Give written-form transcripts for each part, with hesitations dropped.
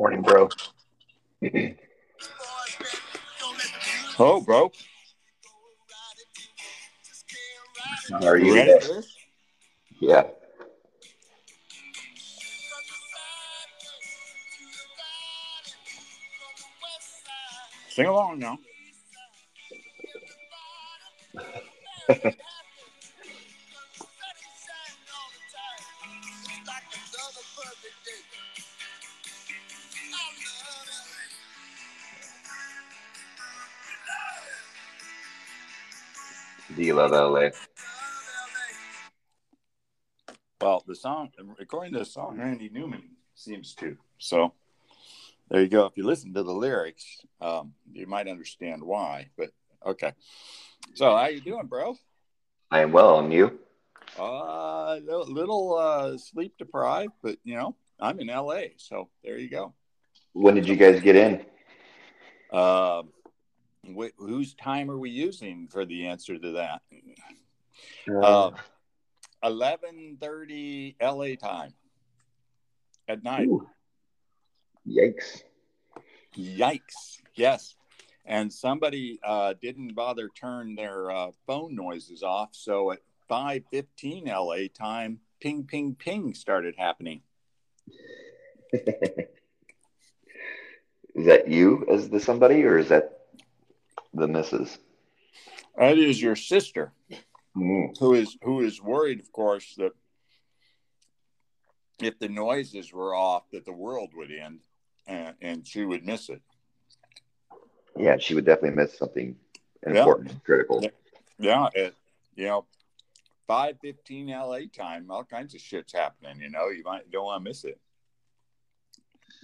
Morning, bro. Oh, bro. How are you ready for this? Yeah. Sing along now. Do you love LA? Well, the song, according to the song, Randy Newman seems to. So there you go. If you listen to the lyrics, you might understand why. But okay. So how you doing, bro? I am well, and you? A little sleep deprived, but you know, I'm in LA, so there you go. When did you guys get in? Whose time are we using for the answer to that? 11:30 LA time at night. Ooh. Yikes. Yes. And somebody didn't bother turn their phone noises off. So at 5:15 LA time, ping, ping, ping started happening. Is that you as the somebody, or is that the missus? That is your sister. Mm. Who is worried, of course, that if the noises were off, that the world would end, and she would miss it. Yeah, she would definitely miss something important and critical. Yeah, at 5:15 LA time, all kinds of shit's happening. You know, you don't want to miss it.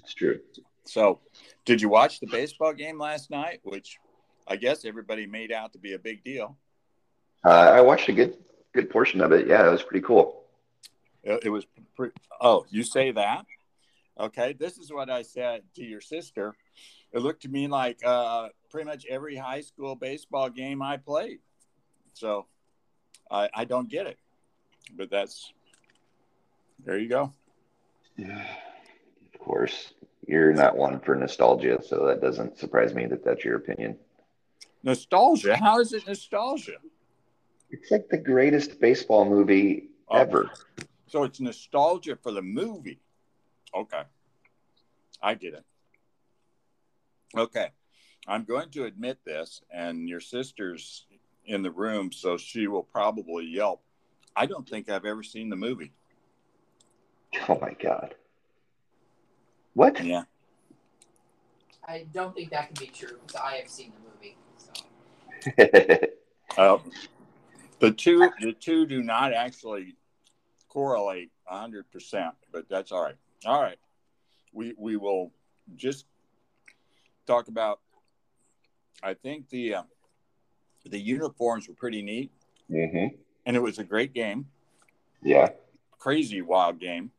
It's true. So, did you watch the baseball game last night? Which I guess everybody made out to be a big deal. I watched a good portion of it. Yeah, it was pretty cool. It was pretty. Oh, you say that? Okay, this is what I said to your sister. It looked to me like pretty much every high school baseball game I played. So I don't get it. But there you go. Yeah, of course. You're not one for nostalgia, so that doesn't surprise me that that's your opinion. Nostalgia? How is it nostalgia? It's like the greatest baseball movie ever. So it's nostalgia for the movie. Okay. I get it. Okay. I'm going to admit this, and your sister's in the room, so she will probably yelp. I don't think I've ever seen the movie. Oh, my God. What? Yeah. I don't think that can be true, because I have seen the movie. So. The two do not actually correlate 100%, but that's all right. All right. We will just talk about, I think the uniforms were pretty neat. Mm-hmm. And it was a great game. Yeah. Crazy wild game.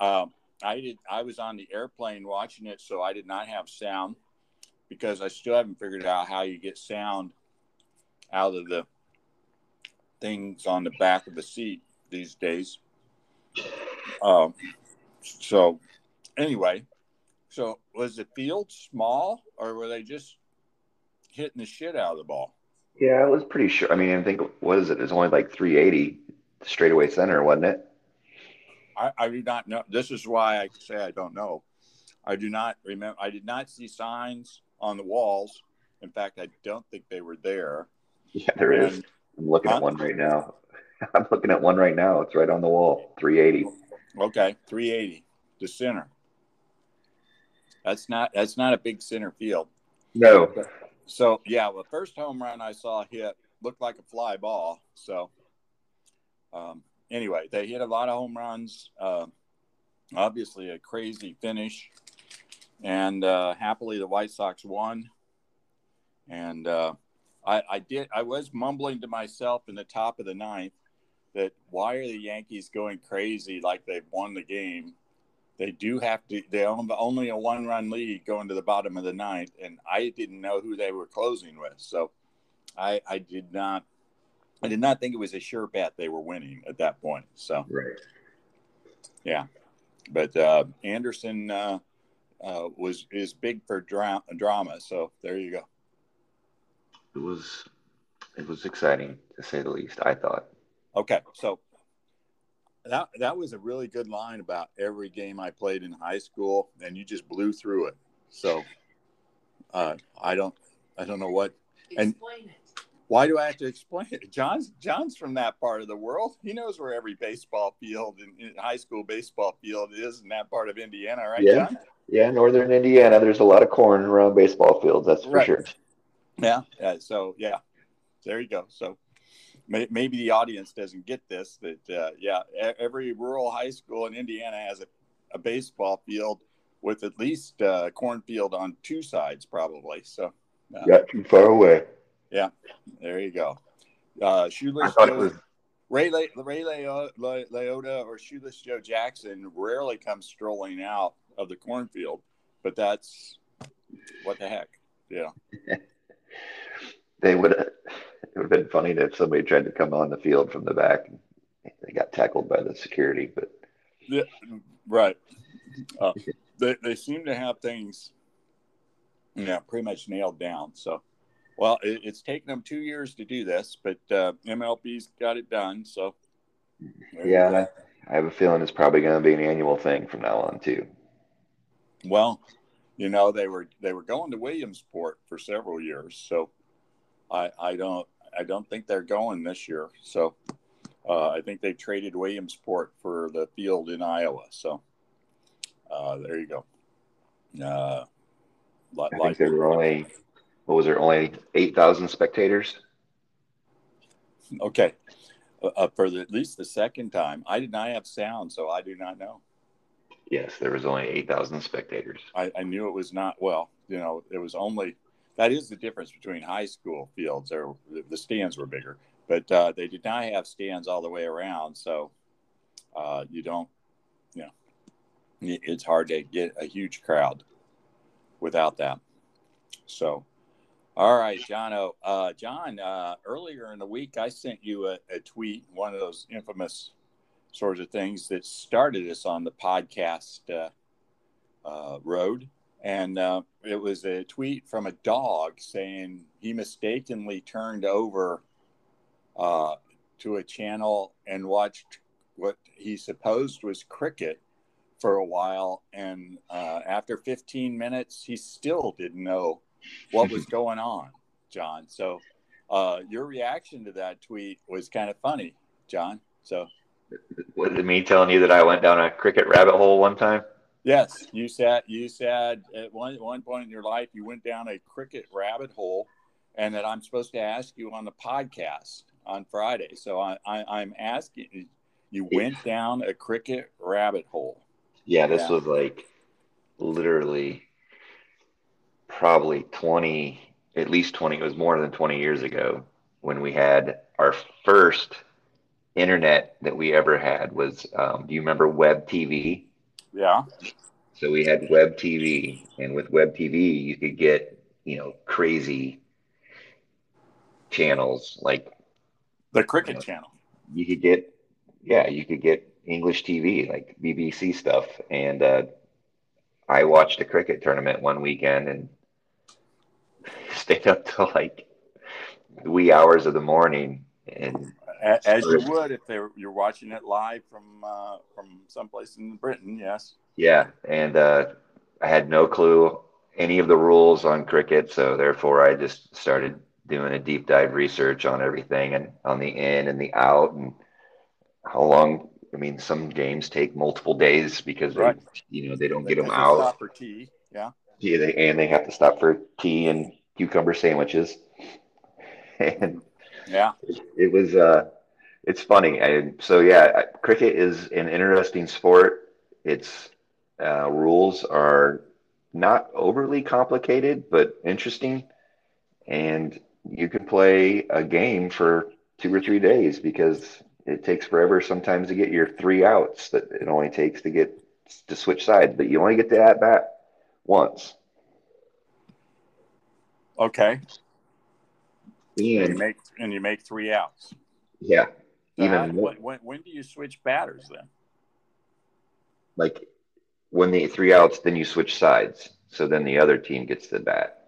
I was on the airplane watching it, so I did not have sound, because I still haven't figured out how you get sound out of the things on the back of the seat these days. So anyway, so was the field small, or were they just hitting the shit out of the ball? Yeah, I was pretty sure. I mean, I think, what is it? There's only like 380 straightaway center, wasn't it? I do not know. This is why I say I don't know. I do not remember. I did not see signs on the walls. In fact, I don't think they were there. Yeah, there is. I'm looking at one right now. It's right on the wall. 380. Okay, 380. The center. That's not a big center field. No. So yeah, the first home run I saw hit looked like a fly ball. So anyway, they hit a lot of home runs. Obviously a crazy finish, and happily the White Sox won. And I was mumbling to myself in the top of the ninth that why are the Yankees going crazy like they've won the game? They do have to. They own only a one-run lead going to the bottom of the ninth, and I didn't know who they were closing with, so I did not think it was a sure bet they were winning at that point. So right, yeah, but Anderson is big for drama. So there you go. It was exciting, to say the least, I thought. Okay, so that was a really good line about every game I played in high school, and you just blew through it. So I don't know what. Explain it. Why do I have to explain it? John's from that part of the world. He knows where every baseball field and high school baseball field is in that part of Indiana, right, yeah. John? Yeah, northern Indiana. There's a lot of corn around baseball fields, that's for right. Sure. Yeah. So, yeah, there you go. So maybe the audience doesn't get this, that, every rural high school in Indiana has a baseball field with at least a cornfield on two sides, probably. So not too far away. Yeah, there you go. Shoeless Joe, Ray Liotta or Shoeless Joe Jackson rarely comes strolling out of the cornfield, but that's what the heck. Yeah. It would have been funny if somebody tried to come on the field from the back and they got tackled by the security, but yeah, right. They seem to have things, pretty much nailed down. So, well, it's taken them 2 years to do this, but MLB's got it done. So, yeah, I have a feeling it's probably going to be an annual thing from now on too. Well, they were going to Williamsport for several years, so I don't think they're going this year. So I think they traded Williamsport for the field in Iowa. So there you go. I think there were only 8,000 spectators. Okay, for at least the second time, I did not have sound, so I do not know. Yes, there was only 8,000 spectators. I knew it was not, it was only, that is the difference between high school fields. The stands were bigger, but they did not have stands all the way around. So it's hard to get a huge crowd without that. So, all right, Jono. John, earlier in the week, I sent you a tweet, one of those infamous sorts of things that started us on the podcast road. And it was a tweet from a dog saying he mistakenly turned over to a channel and watched what he supposed was cricket for a while. And after 15 minutes, he still didn't know what was going on, John. So your reaction to that tweet was kind of funny, John. So. Was it me telling you that I went down a cricket rabbit hole one time? Yes, you said at one point in your life you went down a cricket rabbit hole, and that I'm supposed to ask you on the podcast on Friday. So I'm asking you, went down a cricket rabbit hole. Yeah, this was like literally probably 20, it was more than 20 years ago when we had our first internet that we ever had was, do you remember Web TV? Yeah. So we had Web TV, and with Web TV, you could get, crazy channels like the cricket channel. You could get, English TV, like BBC stuff. And I watched a cricket tournament one weekend and stayed up till like the wee hours of the morning. And as you would if you're watching it live from someplace in Britain, yes. Yeah, and I had no clue any of the rules on cricket, so therefore I just started doing a deep dive research on everything and on the in and the out and how long. I mean, some games take multiple days because right. they don't get them out. Stop for tea, yeah. Yeah, they have to stop for tea and cucumber sandwiches, and. Yeah, it was. It's funny. Cricket is an interesting sport. Its rules are not overly complicated, but interesting. And you can play a game for 2 or 3 days because it takes forever sometimes to get your 3 outs that it only takes to get to switch sides. But you only get to at bat once. Okay. And you make 3 outs. Yeah. Even when do you switch batters then? Like when the three outs, then you switch sides. So then the other team gets the bat.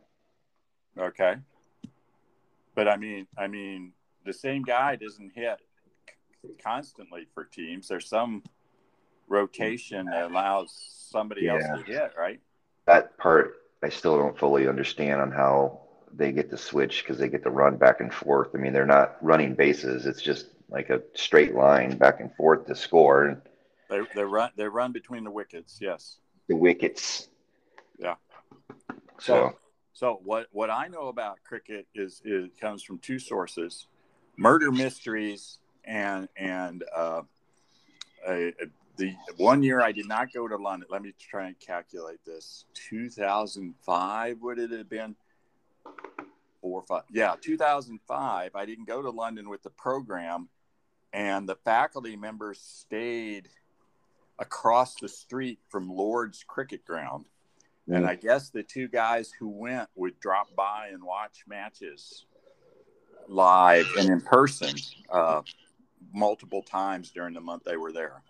Okay. But I mean, the same guy doesn't hit constantly for teams. There's some rotation that allows somebody else to hit, right? That part I still don't fully understand on how they get to switch, because they get to run back and forth. I mean, they're not running bases. It's just like a straight line back and forth to score. And they run between the wickets. Yes. The wickets. Yeah. So what I know about cricket is it comes from two sources: murder mysteries and the 1 year I did not go to London. Let me try and calculate this. 2005, would it have been? 4 or 5. Yeah, 2005. I didn't go to London with the program, and the faculty members stayed across the street from Lord's Cricket Ground. Mm. And I guess the two guys who went would drop by and watch matches live and in person multiple times during the month they were there.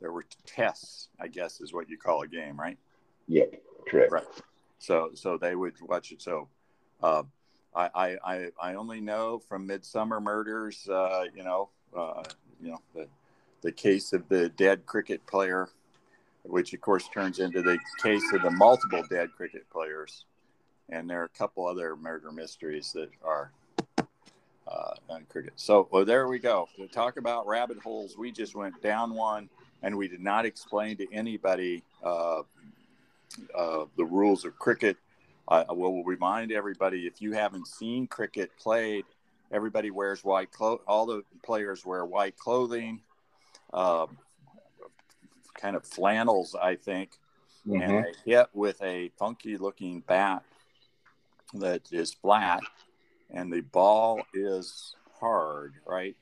There were tests, I guess, is what you call a game, right? Yeah, correct. Right. So they would watch it. So I only know from Midsummer Murders, the case of the dead cricket player, which of course turns into the case of the multiple dead cricket players, and there are a couple other murder mysteries that are on cricket. So there we go. We talk about rabbit holes. We just went down one, and we did not explain to anybody the rules of cricket. I will remind everybody, if you haven't seen cricket played, everybody wears white clothes. All the players wear white clothing, kind of flannels, I think, and they hit with a funky-looking bat that is flat, and the ball is hard, right?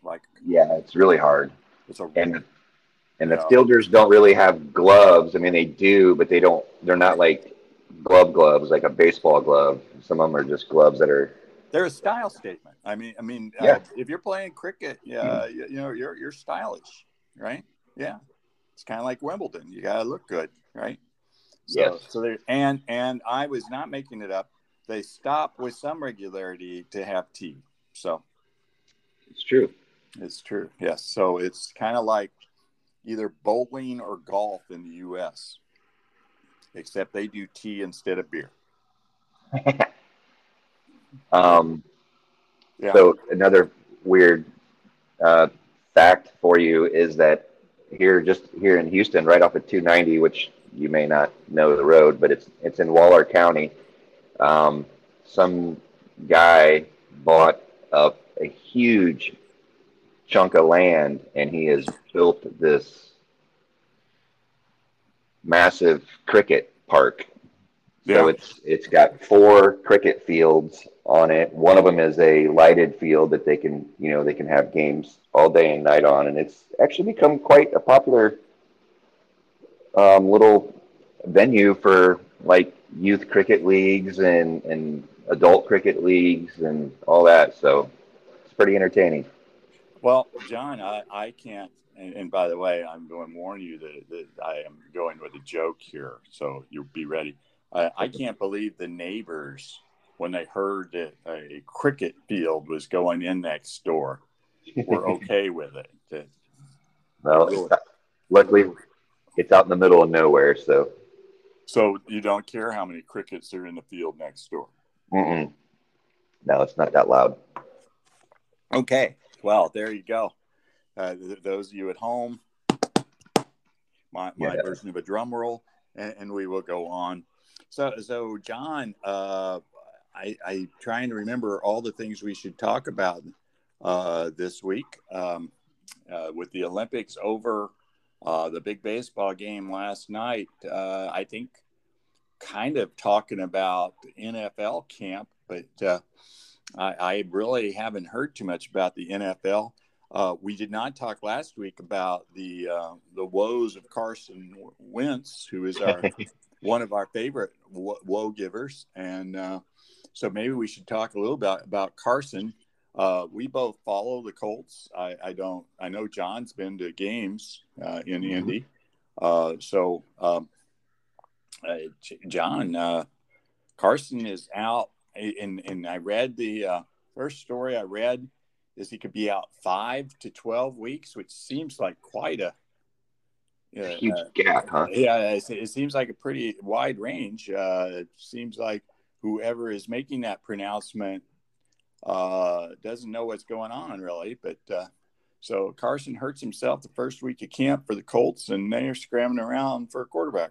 It's really hard. The fielders don't really have gloves. I mean, they do, but they're not like gloves, like a baseball glove. Some of them are just gloves that are. They're a style statement. If you're playing cricket, you're stylish, right? Yeah, it's kind of like Wimbledon. You gotta look good, right? So, yes. So and I was not making it up. They stop with some regularity to have tea. So it's true. It's true. Yes. So it's kind of like either bowling or golf in the U.S., except they do tea instead of beer. So another weird fact for you is that here in Houston, right off of 290, which you may not know the road, but it's in Waller County. Some guy bought up a huge chunk of land, and he has built this massive cricket park. Yeah. So it's got 4 cricket fields on it. One of them is a lighted field that they can have games all day and night on, and it's actually become quite a popular little venue for like youth cricket leagues and adult cricket leagues and all that. So it's pretty entertaining. Well, John, I can't. And by the way, I'm going to warn you that I am going with a joke here, so you'll be ready. I can't believe the neighbors, when they heard that a cricket field was going in next door, were okay with it. Well, luckily, it's out in the middle of nowhere. So you don't care how many crickets are in the field next door? Mm-mm. No, it's not that loud. Okay. Well, there you go. Those of you at home, my version of a drum roll, and we will go on. So John, I'm trying to remember all the things we should talk about this week. With the Olympics over, the big baseball game last night, I think kind of talking about NFL camp, but I really haven't heard too much about the NFL. We did not talk last week about the woes of Carson Wentz, who is one of our favorite woe givers, and so maybe we should talk a little bit about Carson. We both follow the Colts. I know John's been to games in Indy. John, Carson is out, and I read the first story I read is he could be out 5 to 12 weeks, which seems like quite a huge gap, huh? Yeah, it seems like a pretty wide range. It seems like whoever is making that pronouncement doesn't know what's going on, really. But so Carson hurts himself the first week of camp for the Colts, and they're scrambling around for a quarterback.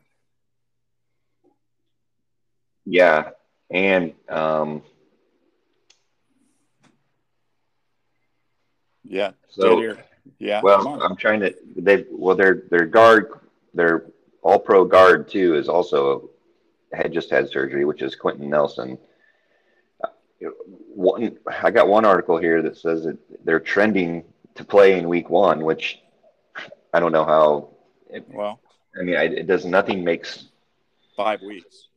Yeah, and yeah. So yeah. Well, I'm trying to. Their guard, their All-Pro guard too, is also had surgery, which is Quentin Nelson. I got one article here that says that they're trending to play in Week 1, which I don't know how. Nothing makes 5 weeks.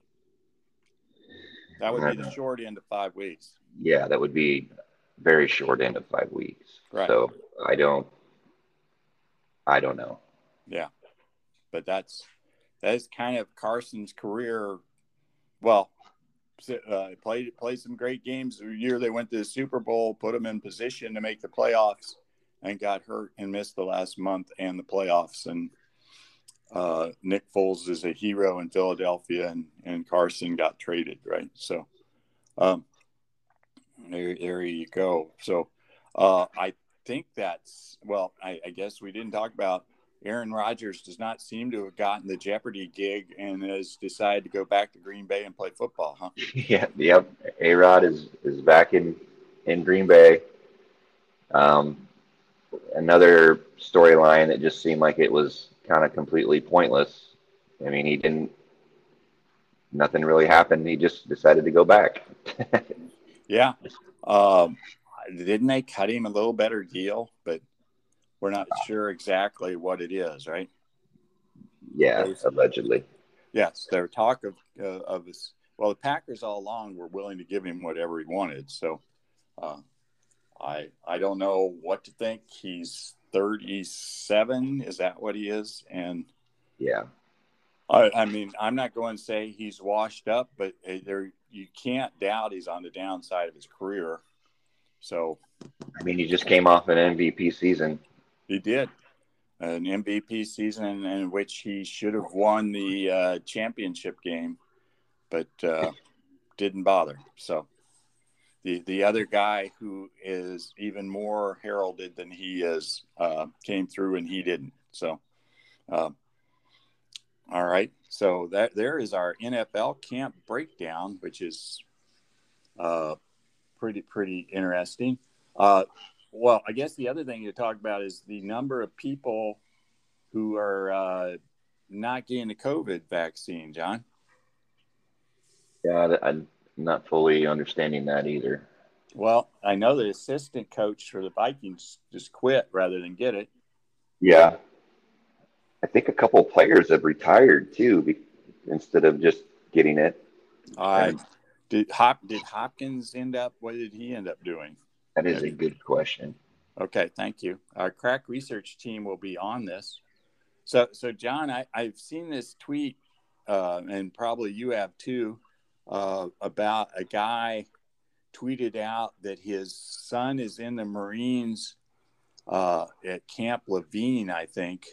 That would be the short end of 5 weeks. Yeah, that would be very short end of 5 weeks. Right. So I don't know. Yeah, but that is kind of Carson's career. Well, played some great games the year they went to the Super Bowl, put them in position to make the playoffs, and got hurt and missed the last month and the playoffs. And Nick Foles is a hero in Philadelphia, and Carson got traded, right? So there you go. So I think that's – well, I guess we didn't talk about Aaron Rodgers does not seem to have gotten the Jeopardy gig and has decided to go back to Green Bay and play football, huh? Yeah, yep. A-Rod is back in Green Bay. Another storyline that just seemed like it was kind of completely pointless. I mean, nothing really happened. He just decided to go back. Yeah. Didn't they cut him a little better deal? But we're not sure exactly what it is, right? Yeah, allegedly. Yes, their talk of his. Well, the Packers all along were willing to give him whatever he wanted. So, I don't know what to think. He's 37. Is that what he is? And yeah, I mean, I'm not going to say he's washed up, but you can't doubt he's on the downside of his career. So, I mean, he just came off an MVP season. He did an MVP season in which he should have won the championship game, but didn't bother. So the other guy who is even more heralded than he is came through and he didn't. So, all right. So there is our NFL camp breakdown, which is pretty interesting. Well, I guess the other thing to talk about is the number of people who are not getting the COVID vaccine, John. Yeah, I'm not fully understanding that either. Well, I know the assistant coach for the Vikings just quit rather than get it. Yeah. I think a couple of players have retired, too, instead of just getting it. Did Hopkins end up – what did he end up doing? That is a good question. Okay, thank you. Our crack research team will be on this. So John, I've seen this tweet, and probably you have too, about a guy tweeted out that his son is in the Marines at Camp Lejeune, I think.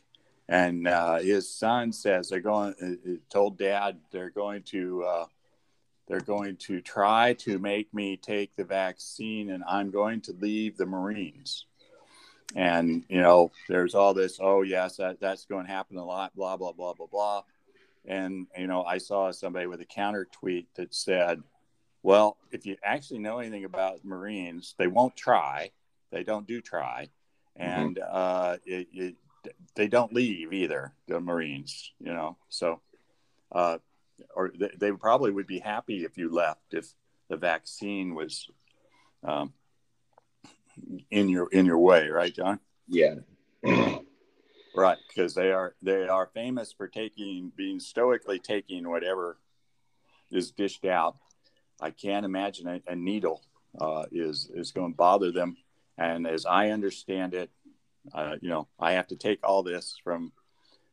And his son says told Dad they're going to try to make me take the vaccine and I'm going to leave the Marines. And, you know, there's all this, oh, yes, that's going to happen a lot, blah, blah, blah, blah, blah. And, you know, I saw somebody with a counter tweet that said, well, if you actually know anything about Marines, they won't try. They don't try. And they don't leave either, the Marines, you know. So, or they probably would be happy if you left, if the vaccine was in your way, right, John? Yeah, right. Because they are famous for being stoically taking whatever is dished out. I can't imagine a needle is going to bother them. And as I understand it, you know, I have to take all this from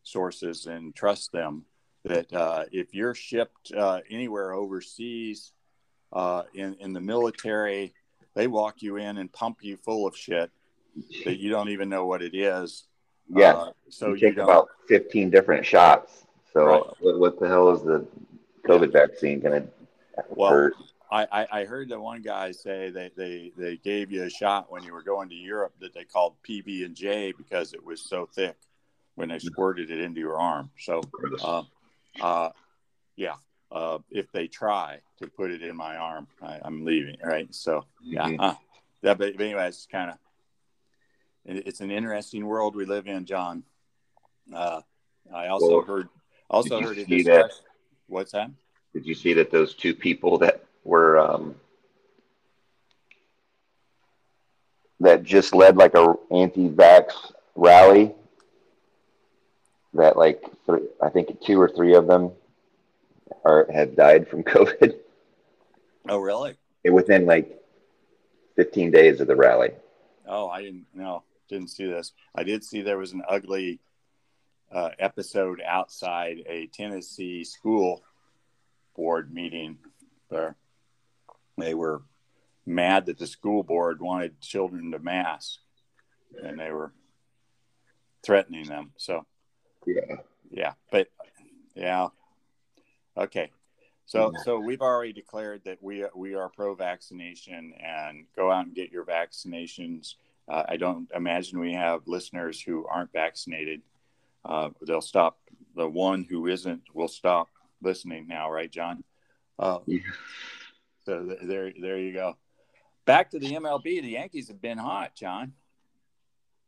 sources and trust them, that if you're shipped anywhere overseas in the military, they walk you in and pump you full of shit that you don't even know what it is. Yes. So you take about 15 different shots. So right. What the hell is the COVID vaccine going to hurt? I heard that one guy say they gave you a shot when you were going to Europe that they called PB&J because it was so thick when they squirted it into your arm. So, if they try to put it in my arm, I'm leaving, right? So, but anyway, it's kind of – it's an interesting world we live in, John. I also heard in discussion – what's that? Did you see that those two people that were that just led like a anti-vax rally? That like I think 2 or 3 of them had died from COVID. Oh, really? Within like 15 days of the rally. Oh, I didn't see this. I did see there was an ugly episode outside a Tennessee school board meeting there. They were mad that the school board wanted children to mask, and they were threatening them. So, okay. So we've already declared that we are pro-vaccination, and go out and get your vaccinations. I don't imagine we have listeners who aren't vaccinated. They'll stop. The one who isn't will stop listening now, right, John? So there you go. Back to the MLB. The Yankees have been hot, John.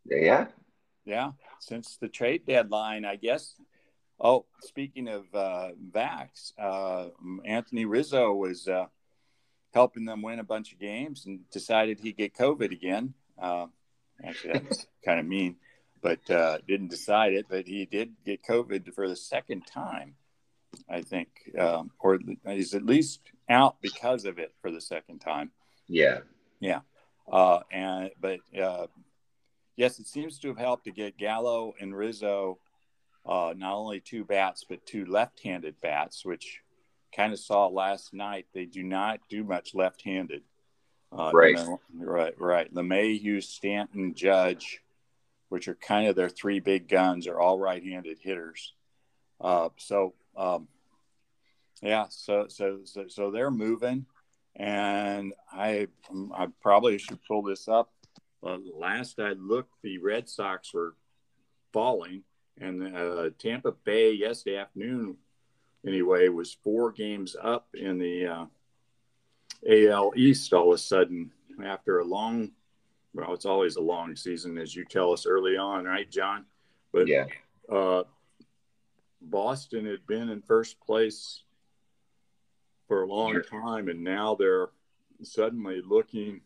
Yeah. Since the trade deadline, I guess. Oh, speaking of vax, Anthony Rizzo was helping them win a bunch of games and decided he'd get COVID again. Actually, that's kind of mean, but didn't decide it. But he did get COVID for the second time, I think, or he's at least out because of it for the second time. Yeah. Yes, it seems to have helped to get Gallo and Rizzo not only 2 bats, but 2 left-handed bats, which kind of saw last night. They do not do much left-handed. Right. LeMahieu, Stanton, Judge, which are kind of their 3 big guns, are all right-handed hitters. So they're moving, and I probably should pull this up. Last I looked, the Red Sox were falling, and Tampa Bay yesterday afternoon, anyway, was 4 games up in the AL East all of a sudden after a long. Well, it's always a long season, as you tell us early on, right, John? But yeah. Boston had been in first place for a long time, and now they're suddenly looking.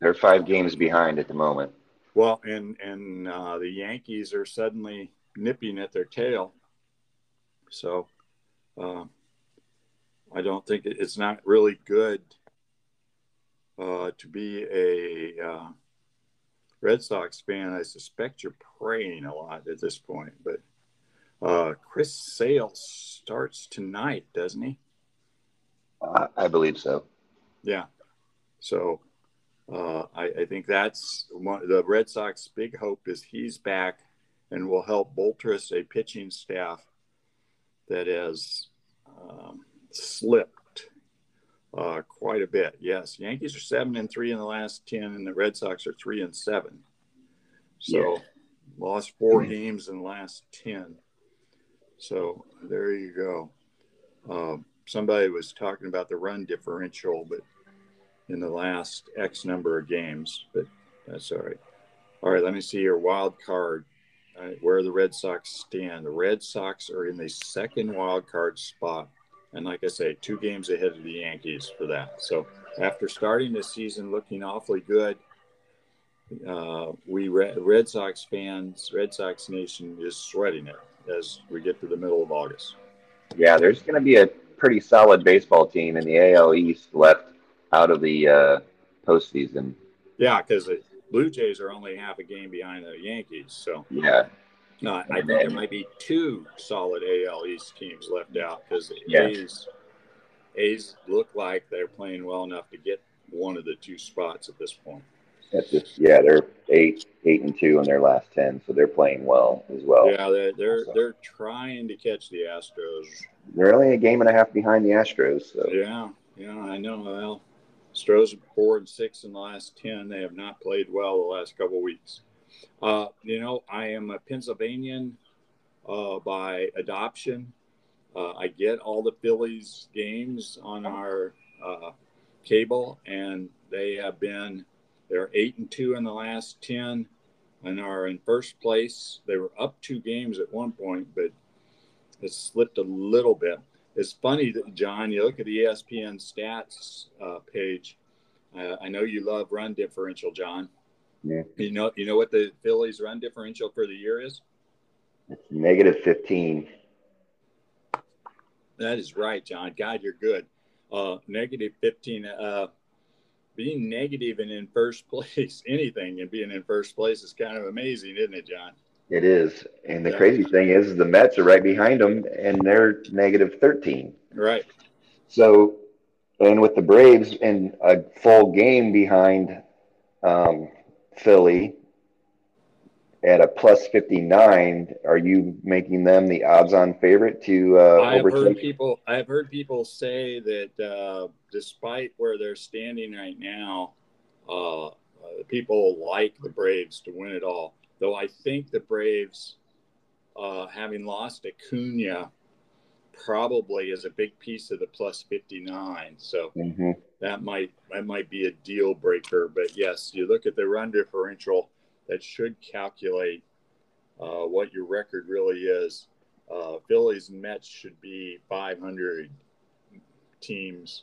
They're 5 games behind at the moment. Well, and the Yankees are suddenly nipping at their tail. So I don't think it's not really good to be a Red Sox fan. I suspect you're praying a lot at this point, but. Chris Sale starts tonight, doesn't he? I believe so. Yeah. So I think that's one, the Red Sox big hope is he's back and will help bolster a pitching staff that has slipped quite a bit. Yes, Yankees are 7-3 in the last 10, and the Red Sox are 3-7. So lost 4 games in the last 10. So there you go. Somebody was talking about the run differential, but in the last X number of games, but that's all right. All right, let me see your wild card. Where the Red Sox stand. The Red Sox are in the 2nd wild card spot, and like I say, 2 games ahead of the Yankees for that. So after starting this season looking awfully good, we Red Sox fans, Red Sox Nation is sweating it. As we get to the middle of August. Yeah, there's going to be a pretty solid baseball team in the AL East left out of the postseason. Yeah, because the Blue Jays are only half a game behind the Yankees. So yeah, not. I think there might be two solid AL East teams left out because the A's look like they're playing well enough to get one of the two spots at this point. That's just, they're 8-2 in their last 10, so they're playing well as well. Yeah, they're trying to catch the Astros. They're only a game and a half behind the Astros. So. Yeah, I know. Well, Astros are 4-6 in the last 10. They have not played well the last couple of weeks. I am a Pennsylvanian by adoption. I get all the Phillies games on our cable, and they have been. They're 8-2 in the last 10 and are in first place. They were up two games at one point, but it slipped a little bit. It's funny that, John, you look at the ESPN stats page. I know you love run differential, John. Yeah. You know what the Phillies' run differential for the year is? It's -15. That is right, John. God, you're good. -15. Being negative and in first place, anything and being in first place is kind of amazing, isn't it, John? It is. And the crazy thing is the Mets are right behind them, and they're -13. Right. So, and with the Braves in a full game behind Philly at a +59, are you making them the odds-on favorite to overtake? I've heard people say that despite where they're standing right now, people like the Braves to win it all. Though I think the Braves, having lost Acuna, probably is a big piece of the +59. So that might be a deal breaker. But yes, you look at the run differential. That should calculate what your record really is. Phillies and Mets should be 500 teams,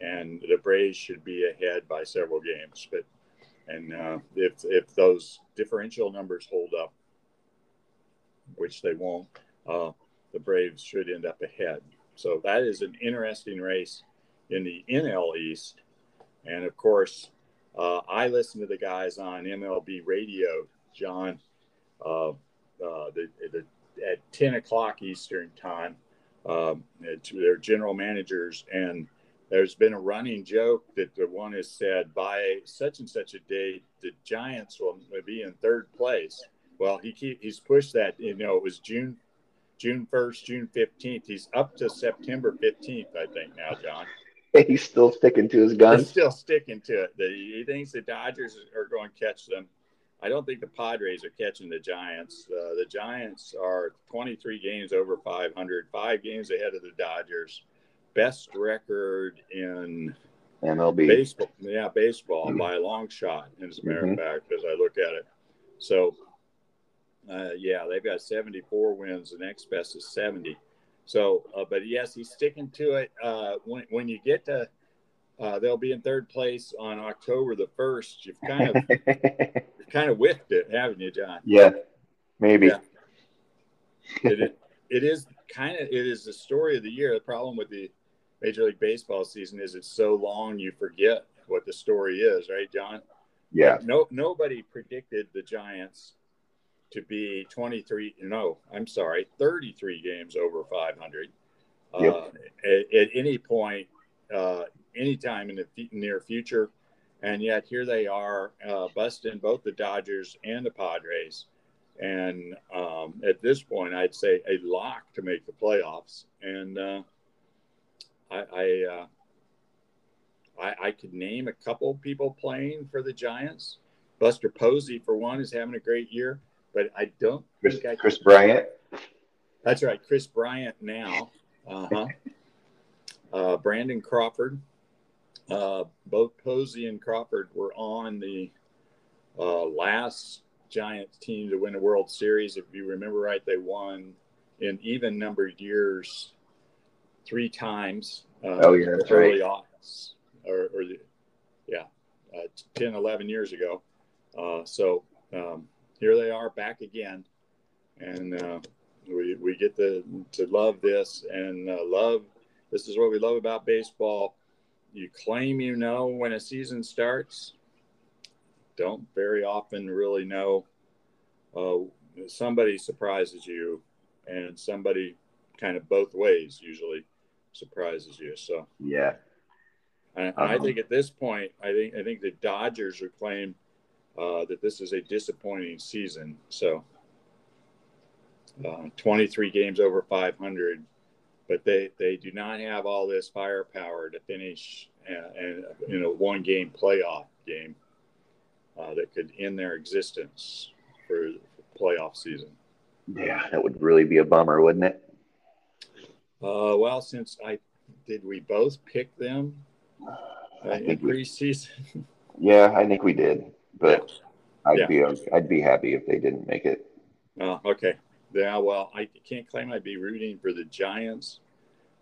and the Braves should be ahead by several games. But if those differential numbers hold up, which they won't, the Braves should end up ahead. So that is an interesting race in the NL East, and of course. I listen to the guys on MLB radio, John, at 10 o'clock Eastern time, to their general managers. And there's been a running joke that the one has said, by such and such a day, the Giants will be in third place. Well, he's pushed that, it was June 1st, June 15th. He's up to September 15th, I think now, John. He's still sticking to his guns. He's still sticking to it. He thinks the Dodgers are going to catch them. I don't think the Padres are catching the Giants. The Giants are 23 games over 500, 5 games ahead of the Dodgers. Best record in MLB. Baseball. Yeah, baseball by a long shot, as a matter of fact, as I look at it. So, they've got 74 wins. The next best is 70. So, but yes, he's sticking to it. When you get to, they'll be in third place on October the 1st. You've kind of whiffed it, haven't you, John? Yeah, maybe. Yeah. It is the story of the year. The problem with the Major League Baseball season is it's so long you forget what the story is, right, John? Yeah. Like, nobody predicted the Giants to be 33 games over 500. At any point, anytime in the near future. And yet here they are busting both the Dodgers and the Padres. And at this point, I'd say a lock to make the playoffs. And I could name a couple people playing for the Giants. Buster Posey, for one, is having a great year. But I don't think Chris Bryant. That's right. Chris Bryant now. Brandon Crawford. Both Posey and Crawford were on the last Giants team to win the World Series. If you remember right, they won in even-numbered years 3 times. That's early right. Yeah, 10, 11 years ago. Here they are back again, and we get to love this and love. This is what we love about baseball. You claim you know when a season starts. Don't very often really know somebody surprises you, and somebody kind of both ways usually surprises you. So yeah, I think at this point, I think the Dodgers are claiming that this is a disappointing season. So 23 games over 500, but they do not have all this firepower to finish in a one-game playoff game that could end their existence for playoff season. Yeah, that would really be a bummer, wouldn't it? Well, since we both pick them in preseason? Yeah, I think we did, but yeah. I'd be happy if they didn't make it. Oh, okay. Yeah, well, I can't claim I'd be rooting for the Giants,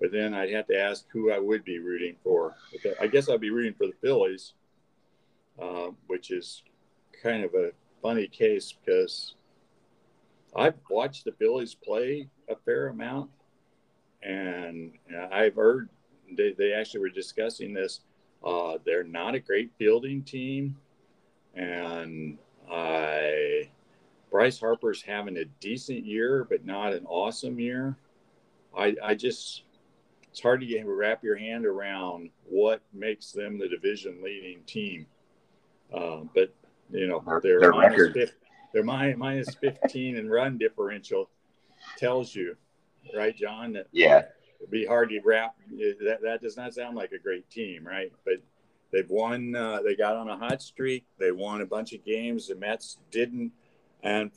but then I'd have to ask who I would be rooting for. I guess I'd be rooting for the Phillies, which is kind of a funny case because I've watched the Phillies play a fair amount, and I've heard they actually were discussing this. They're not a great fielding team, and Bryce Harper's having a decent year, but not an awesome year. It's hard to wrap your hand around what makes them the division-leading team. But, you know, their minus 15 and run differential tells you, right, John? That yeah. It'd be hard to wrap. That does not sound like a great team, right? But they've won. They got on a hot streak. They won a bunch of games. The Mets didn't. And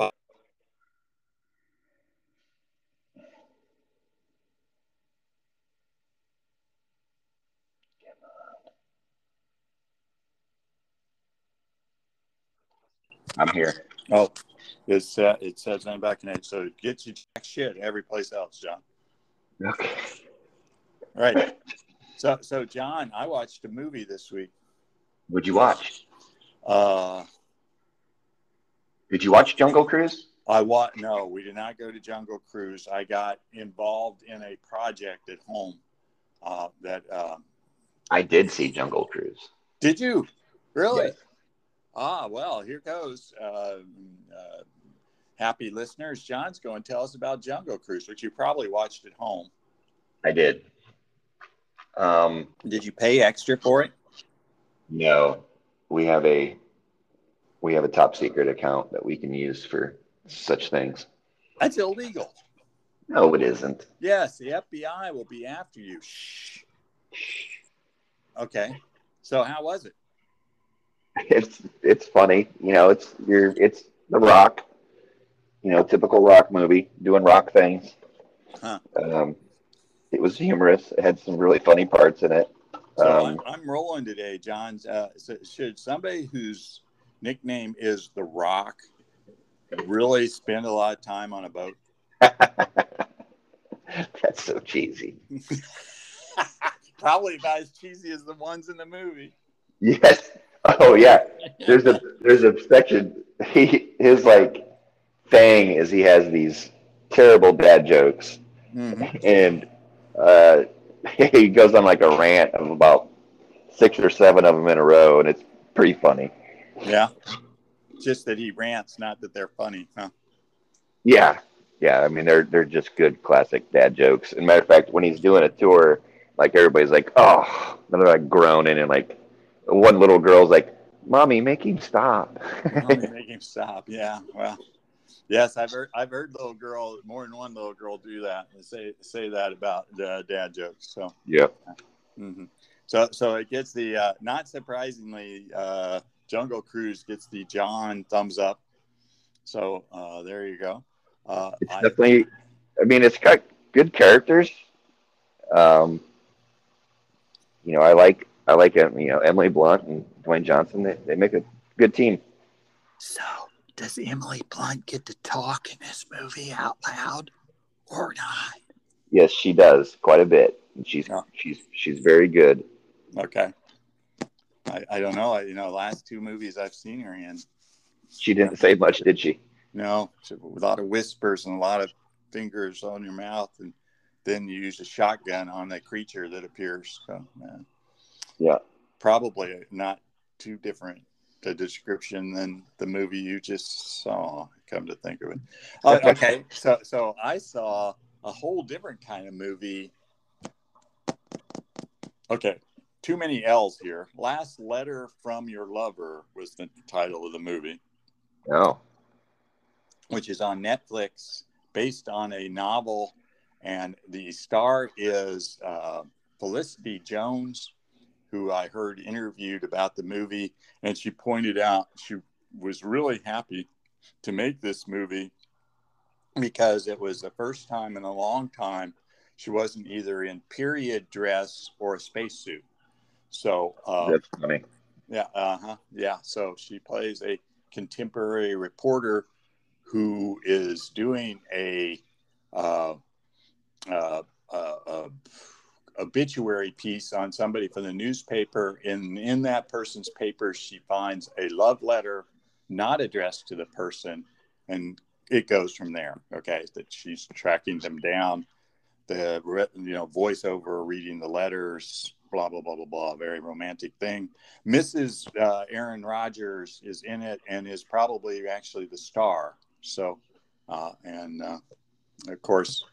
I'm here. Oh, it says I'm back in it. So it gets you jack shit every place else, John. Okay. All right. So John, I watched a movie this week. What'd you watch? Did you watch Jungle Cruise? No, we did not go to Jungle Cruise. I got involved in a project at home I did see Jungle Cruise. Did you? Really? Yes. Ah, well, here goes. Happy listeners, John's going to tell us about Jungle Cruise, which you probably watched at home. I did. Did you pay extra for it? No. We have a top secret account that we can use for such things. That's illegal. No, it isn't. Yes, the FBI will be after you. Shh. Okay. So how was it? It's funny. You know, it's The Rock. You know, typical Rock movie, doing Rock things. Huh. It was humorous. It had some really funny parts in it. So I'm rolling today, John. Should somebody who's nickname is The Rock really spend a lot of time on a boat? That's so cheesy. Probably about as cheesy as the ones in the movie. Yes. Oh yeah. There's a section. His like thing is he has these terrible dad jokes, and he goes on like a rant of about 6 or 7 of them in a row, and it's pretty funny. Yeah, just that he rants, not that they're funny, huh? Yeah. I mean, they're just good classic dad jokes. And matter of fact, when he's doing a tour, like everybody's like, oh, and they're like groaning, and like one little girl's like, "Mommy, make him stop." Mommy, make him stop. Yeah. Well, yes, I've heard little girl, more than one little girl, do that and say that about dad jokes. So yeah. Mm-hmm. So it gets the not surprisingly. Jungle Cruise gets the John thumbs up. So there you go. It's definitely, I mean, it's got good characters. You know, I like you know, Emily Blunt and Dwayne Johnson. They make a good team. So does Emily Blunt get to talk in this movie out loud or not? Yes, she does quite a bit. And she's very good. Okay. I don't know. Last 2 movies I've seen her in. She didn't say much, did she? No, with a lot of whispers and a lot of fingers on your mouth, and then you use a shotgun on the creature that appears. So, yeah, probably not too different the description than the movie you just saw, come to think of it. Okay. So I saw a whole different kind of movie. Okay. Too many L's here. Last Letter from Your Lover was the title of the movie. Oh. Which is on Netflix, based on a novel. And the star is Felicity Jones, who I heard interviewed about the movie. And she pointed out she was really happy to make this movie because it was the first time in a long time she wasn't either in period dress or a spacesuit. So that's funny. Yeah. Yeah. So she plays a contemporary reporter who is doing a obituary piece on somebody from the newspaper. In that person's paper, she finds a love letter not addressed to the person, and it goes from there. Okay, that she's tracking them down. The voiceover reading the letters, blah blah blah blah blah. Very romantic thing. Mrs. Aaron Rodgers is in it and is probably actually the star. So, and of course,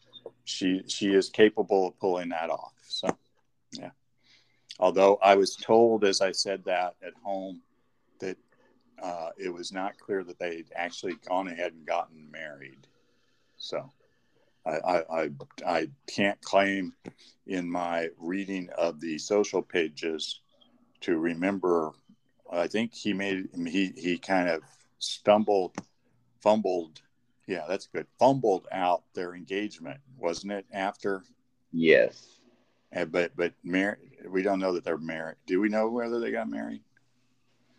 she is capable of pulling that off. So, yeah. Although I was told, as I said that at home, that it was not clear that they'd actually gone ahead and gotten married. So, I can't claim in my reading of the social pages to remember. I think he kind of fumbled. Yeah, that's good. Fumbled out their engagement, wasn't it? After, yes. But we don't know that they're married. Do we know whether they got married?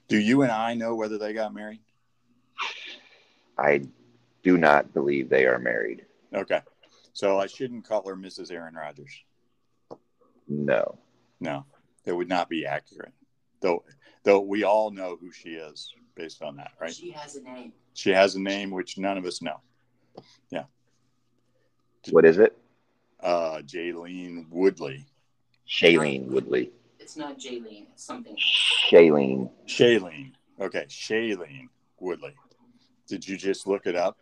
Do you and I know whether they got married? I do not believe they are married. Okay, so I shouldn't call her Mrs. Aaron Rodgers. No, that would not be accurate. Though we all know who she is based on that, right? She has a name. She has a name which none of us know. Yeah. What is it? Shailene Woodley. Shailene Woodley. It's not Jaylene. It's something else. Shailene. Okay, Shailene Woodley. Did you just look it up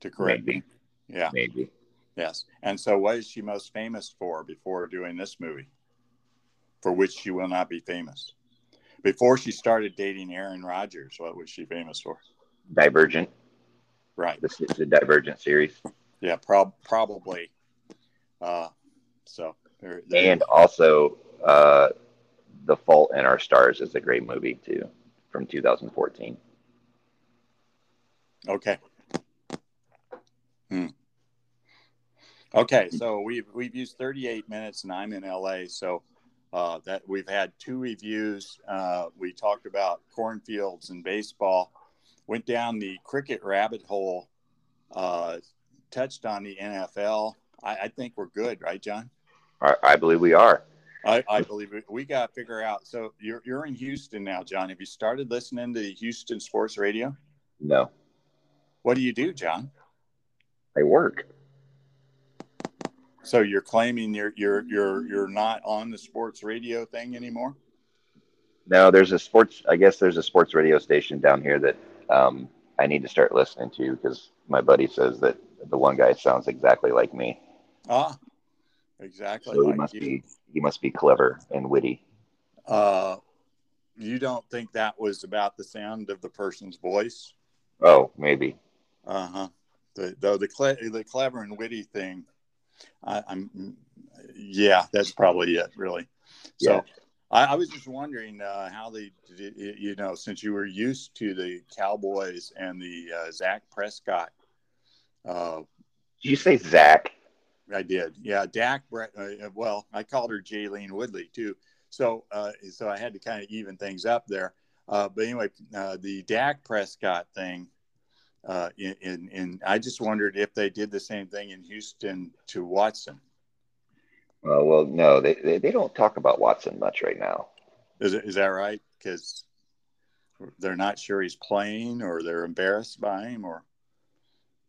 to correct me? Yeah. Maybe. Yes. And so what is she most famous for before doing this movie, for which she will not be famous? Before she started dating Aaron Rodgers, what was she famous for? Divergent. Right. The Divergent series. Yeah, probably. So. There. And also, The Fault in Our Stars is a great movie, too, from 2014. Okay. Okay, so we've used 38 minutes, and I'm in L.A., so... that we've had two reviews. We talked about cornfields and baseball, went down the cricket rabbit hole, touched on the NFL. I think we're good, right, John? I believe we are. I believe we got to figure out. So you're in Houston now, John. Have you started listening to Houston Sports Radio? No. What do you do, John? I work. So you're claiming you're not on the sports radio thing anymore? No, there's a sports radio station down here that I need to start listening to because my buddy says that the one guy sounds exactly like me. Ah, exactly. So like he must be clever and witty. You don't think that was about the sound of the person's voice? Oh, maybe. Though the clever and witty thing. Yeah, that's probably it, really. Yeah. So I was just wondering how they, since you were used to the Cowboys and the Dak Prescott. Did you say Zach? I did. Yeah, Dak. Well, I called her Shailene Woodley too. So I had to kind of even things up there. But anyway, the Dak Prescott thing. I just wondered if they did the same thing in Houston to Watson. Well, no, they don't talk about Watson much right now. Is that right? Because they're not sure he's playing, or they're embarrassed by him, or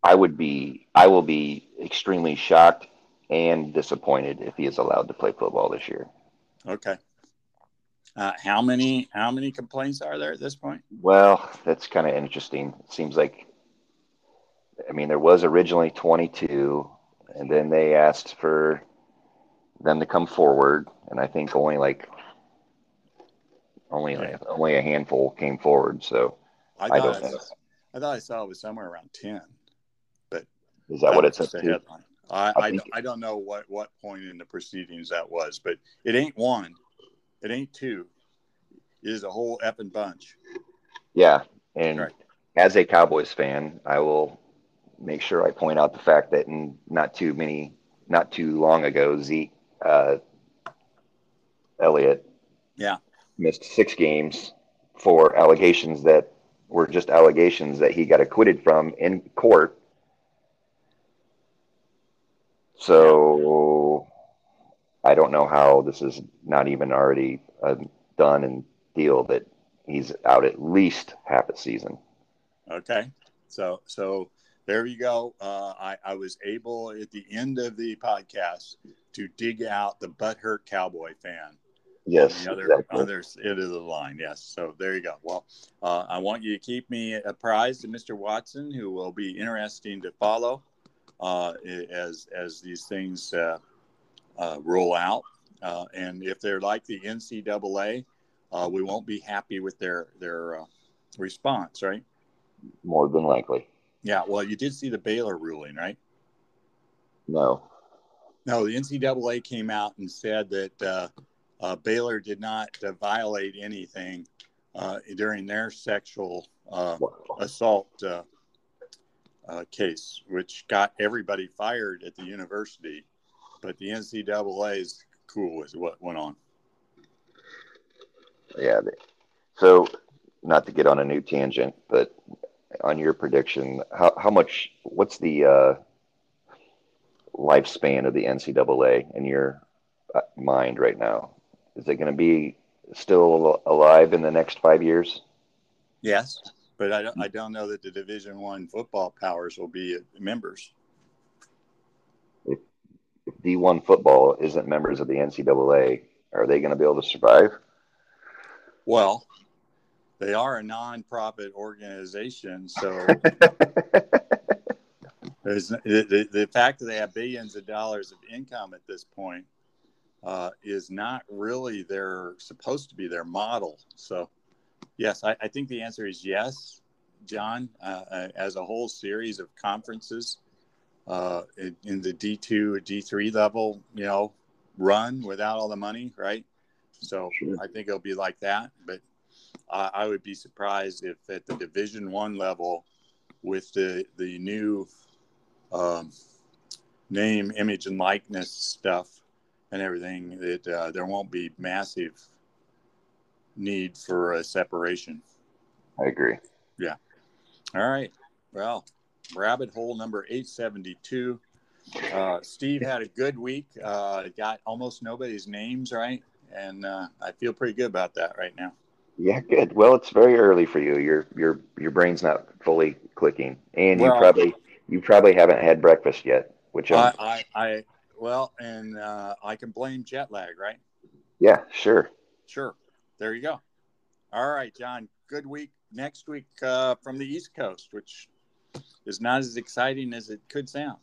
I will be extremely shocked and disappointed if he is allowed to play football this year. Okay. How many complaints are there at this point? Well, that's kind of interesting. It seems like, I mean, there was originally 22, and then they asked for them to come forward, and I think only a handful came forward. So I don't know. I thought I saw it was somewhere around 10. But is that what it's up to? I don't know what point in the proceedings that was, but it ain't one. It ain't two. It is a whole effing bunch. Yeah, and right. As a Cowboys fan, I will make sure I point out the fact that not too long ago, Zeke Elliott missed 6 games for allegations that were just allegations that he got acquitted from in court. So I don't know how this is not even already a done and deal that he's out at least half a season. Okay. So there you go. I was able at the end of the podcast to dig out the butthurt Cowboy fan. Yes. The other end of the line. Yes. So there you go. Well, I want you to keep me apprised of Mr. Watson, who will be interesting to follow as these things roll out. And if they're like the NCAA, we won't be happy with their response, right? More than likely. Yeah. Well, you did see the Baylor ruling, right? No, the NCAA came out and said that Baylor did not violate anything during their sexual assault case, which got everybody fired at the university. But the NCAA is cool with what went on. Yeah. So not to get on a new tangent, but on your prediction, what's the lifespan of the NCAA in your mind right now? Is it going to be still alive in the next 5 years? Yes, but I don't know that the Division I football powers will be members. If D1 football isn't members of the NCAA, are they going to be able to survive? Well, they are a non-profit organization, so the fact that they have billions of dollars of income at this point is not really supposed to be their model. So, yes, I think the answer is yes, John. As a whole series of conferences in the D2 or D3 level, run without all the money, right? So sure. I think it'll be like that, but I would be surprised if at the Division I level, with the new name, image, and likeness stuff and everything, that there won't be massive need for a separation. I agree. Yeah. All right. Well, rabbit hole number 872. Steve had a good week. Got almost nobody's names right, and I feel pretty good about that right now. Yeah, good. Well, it's very early for you. Your brain's not fully clicking, and you probably haven't had breakfast yet. Which I can blame jet lag, right? Yeah, sure. There you go. All right, John. Good week. Next week from the East Coast, which is not as exciting as it could sound.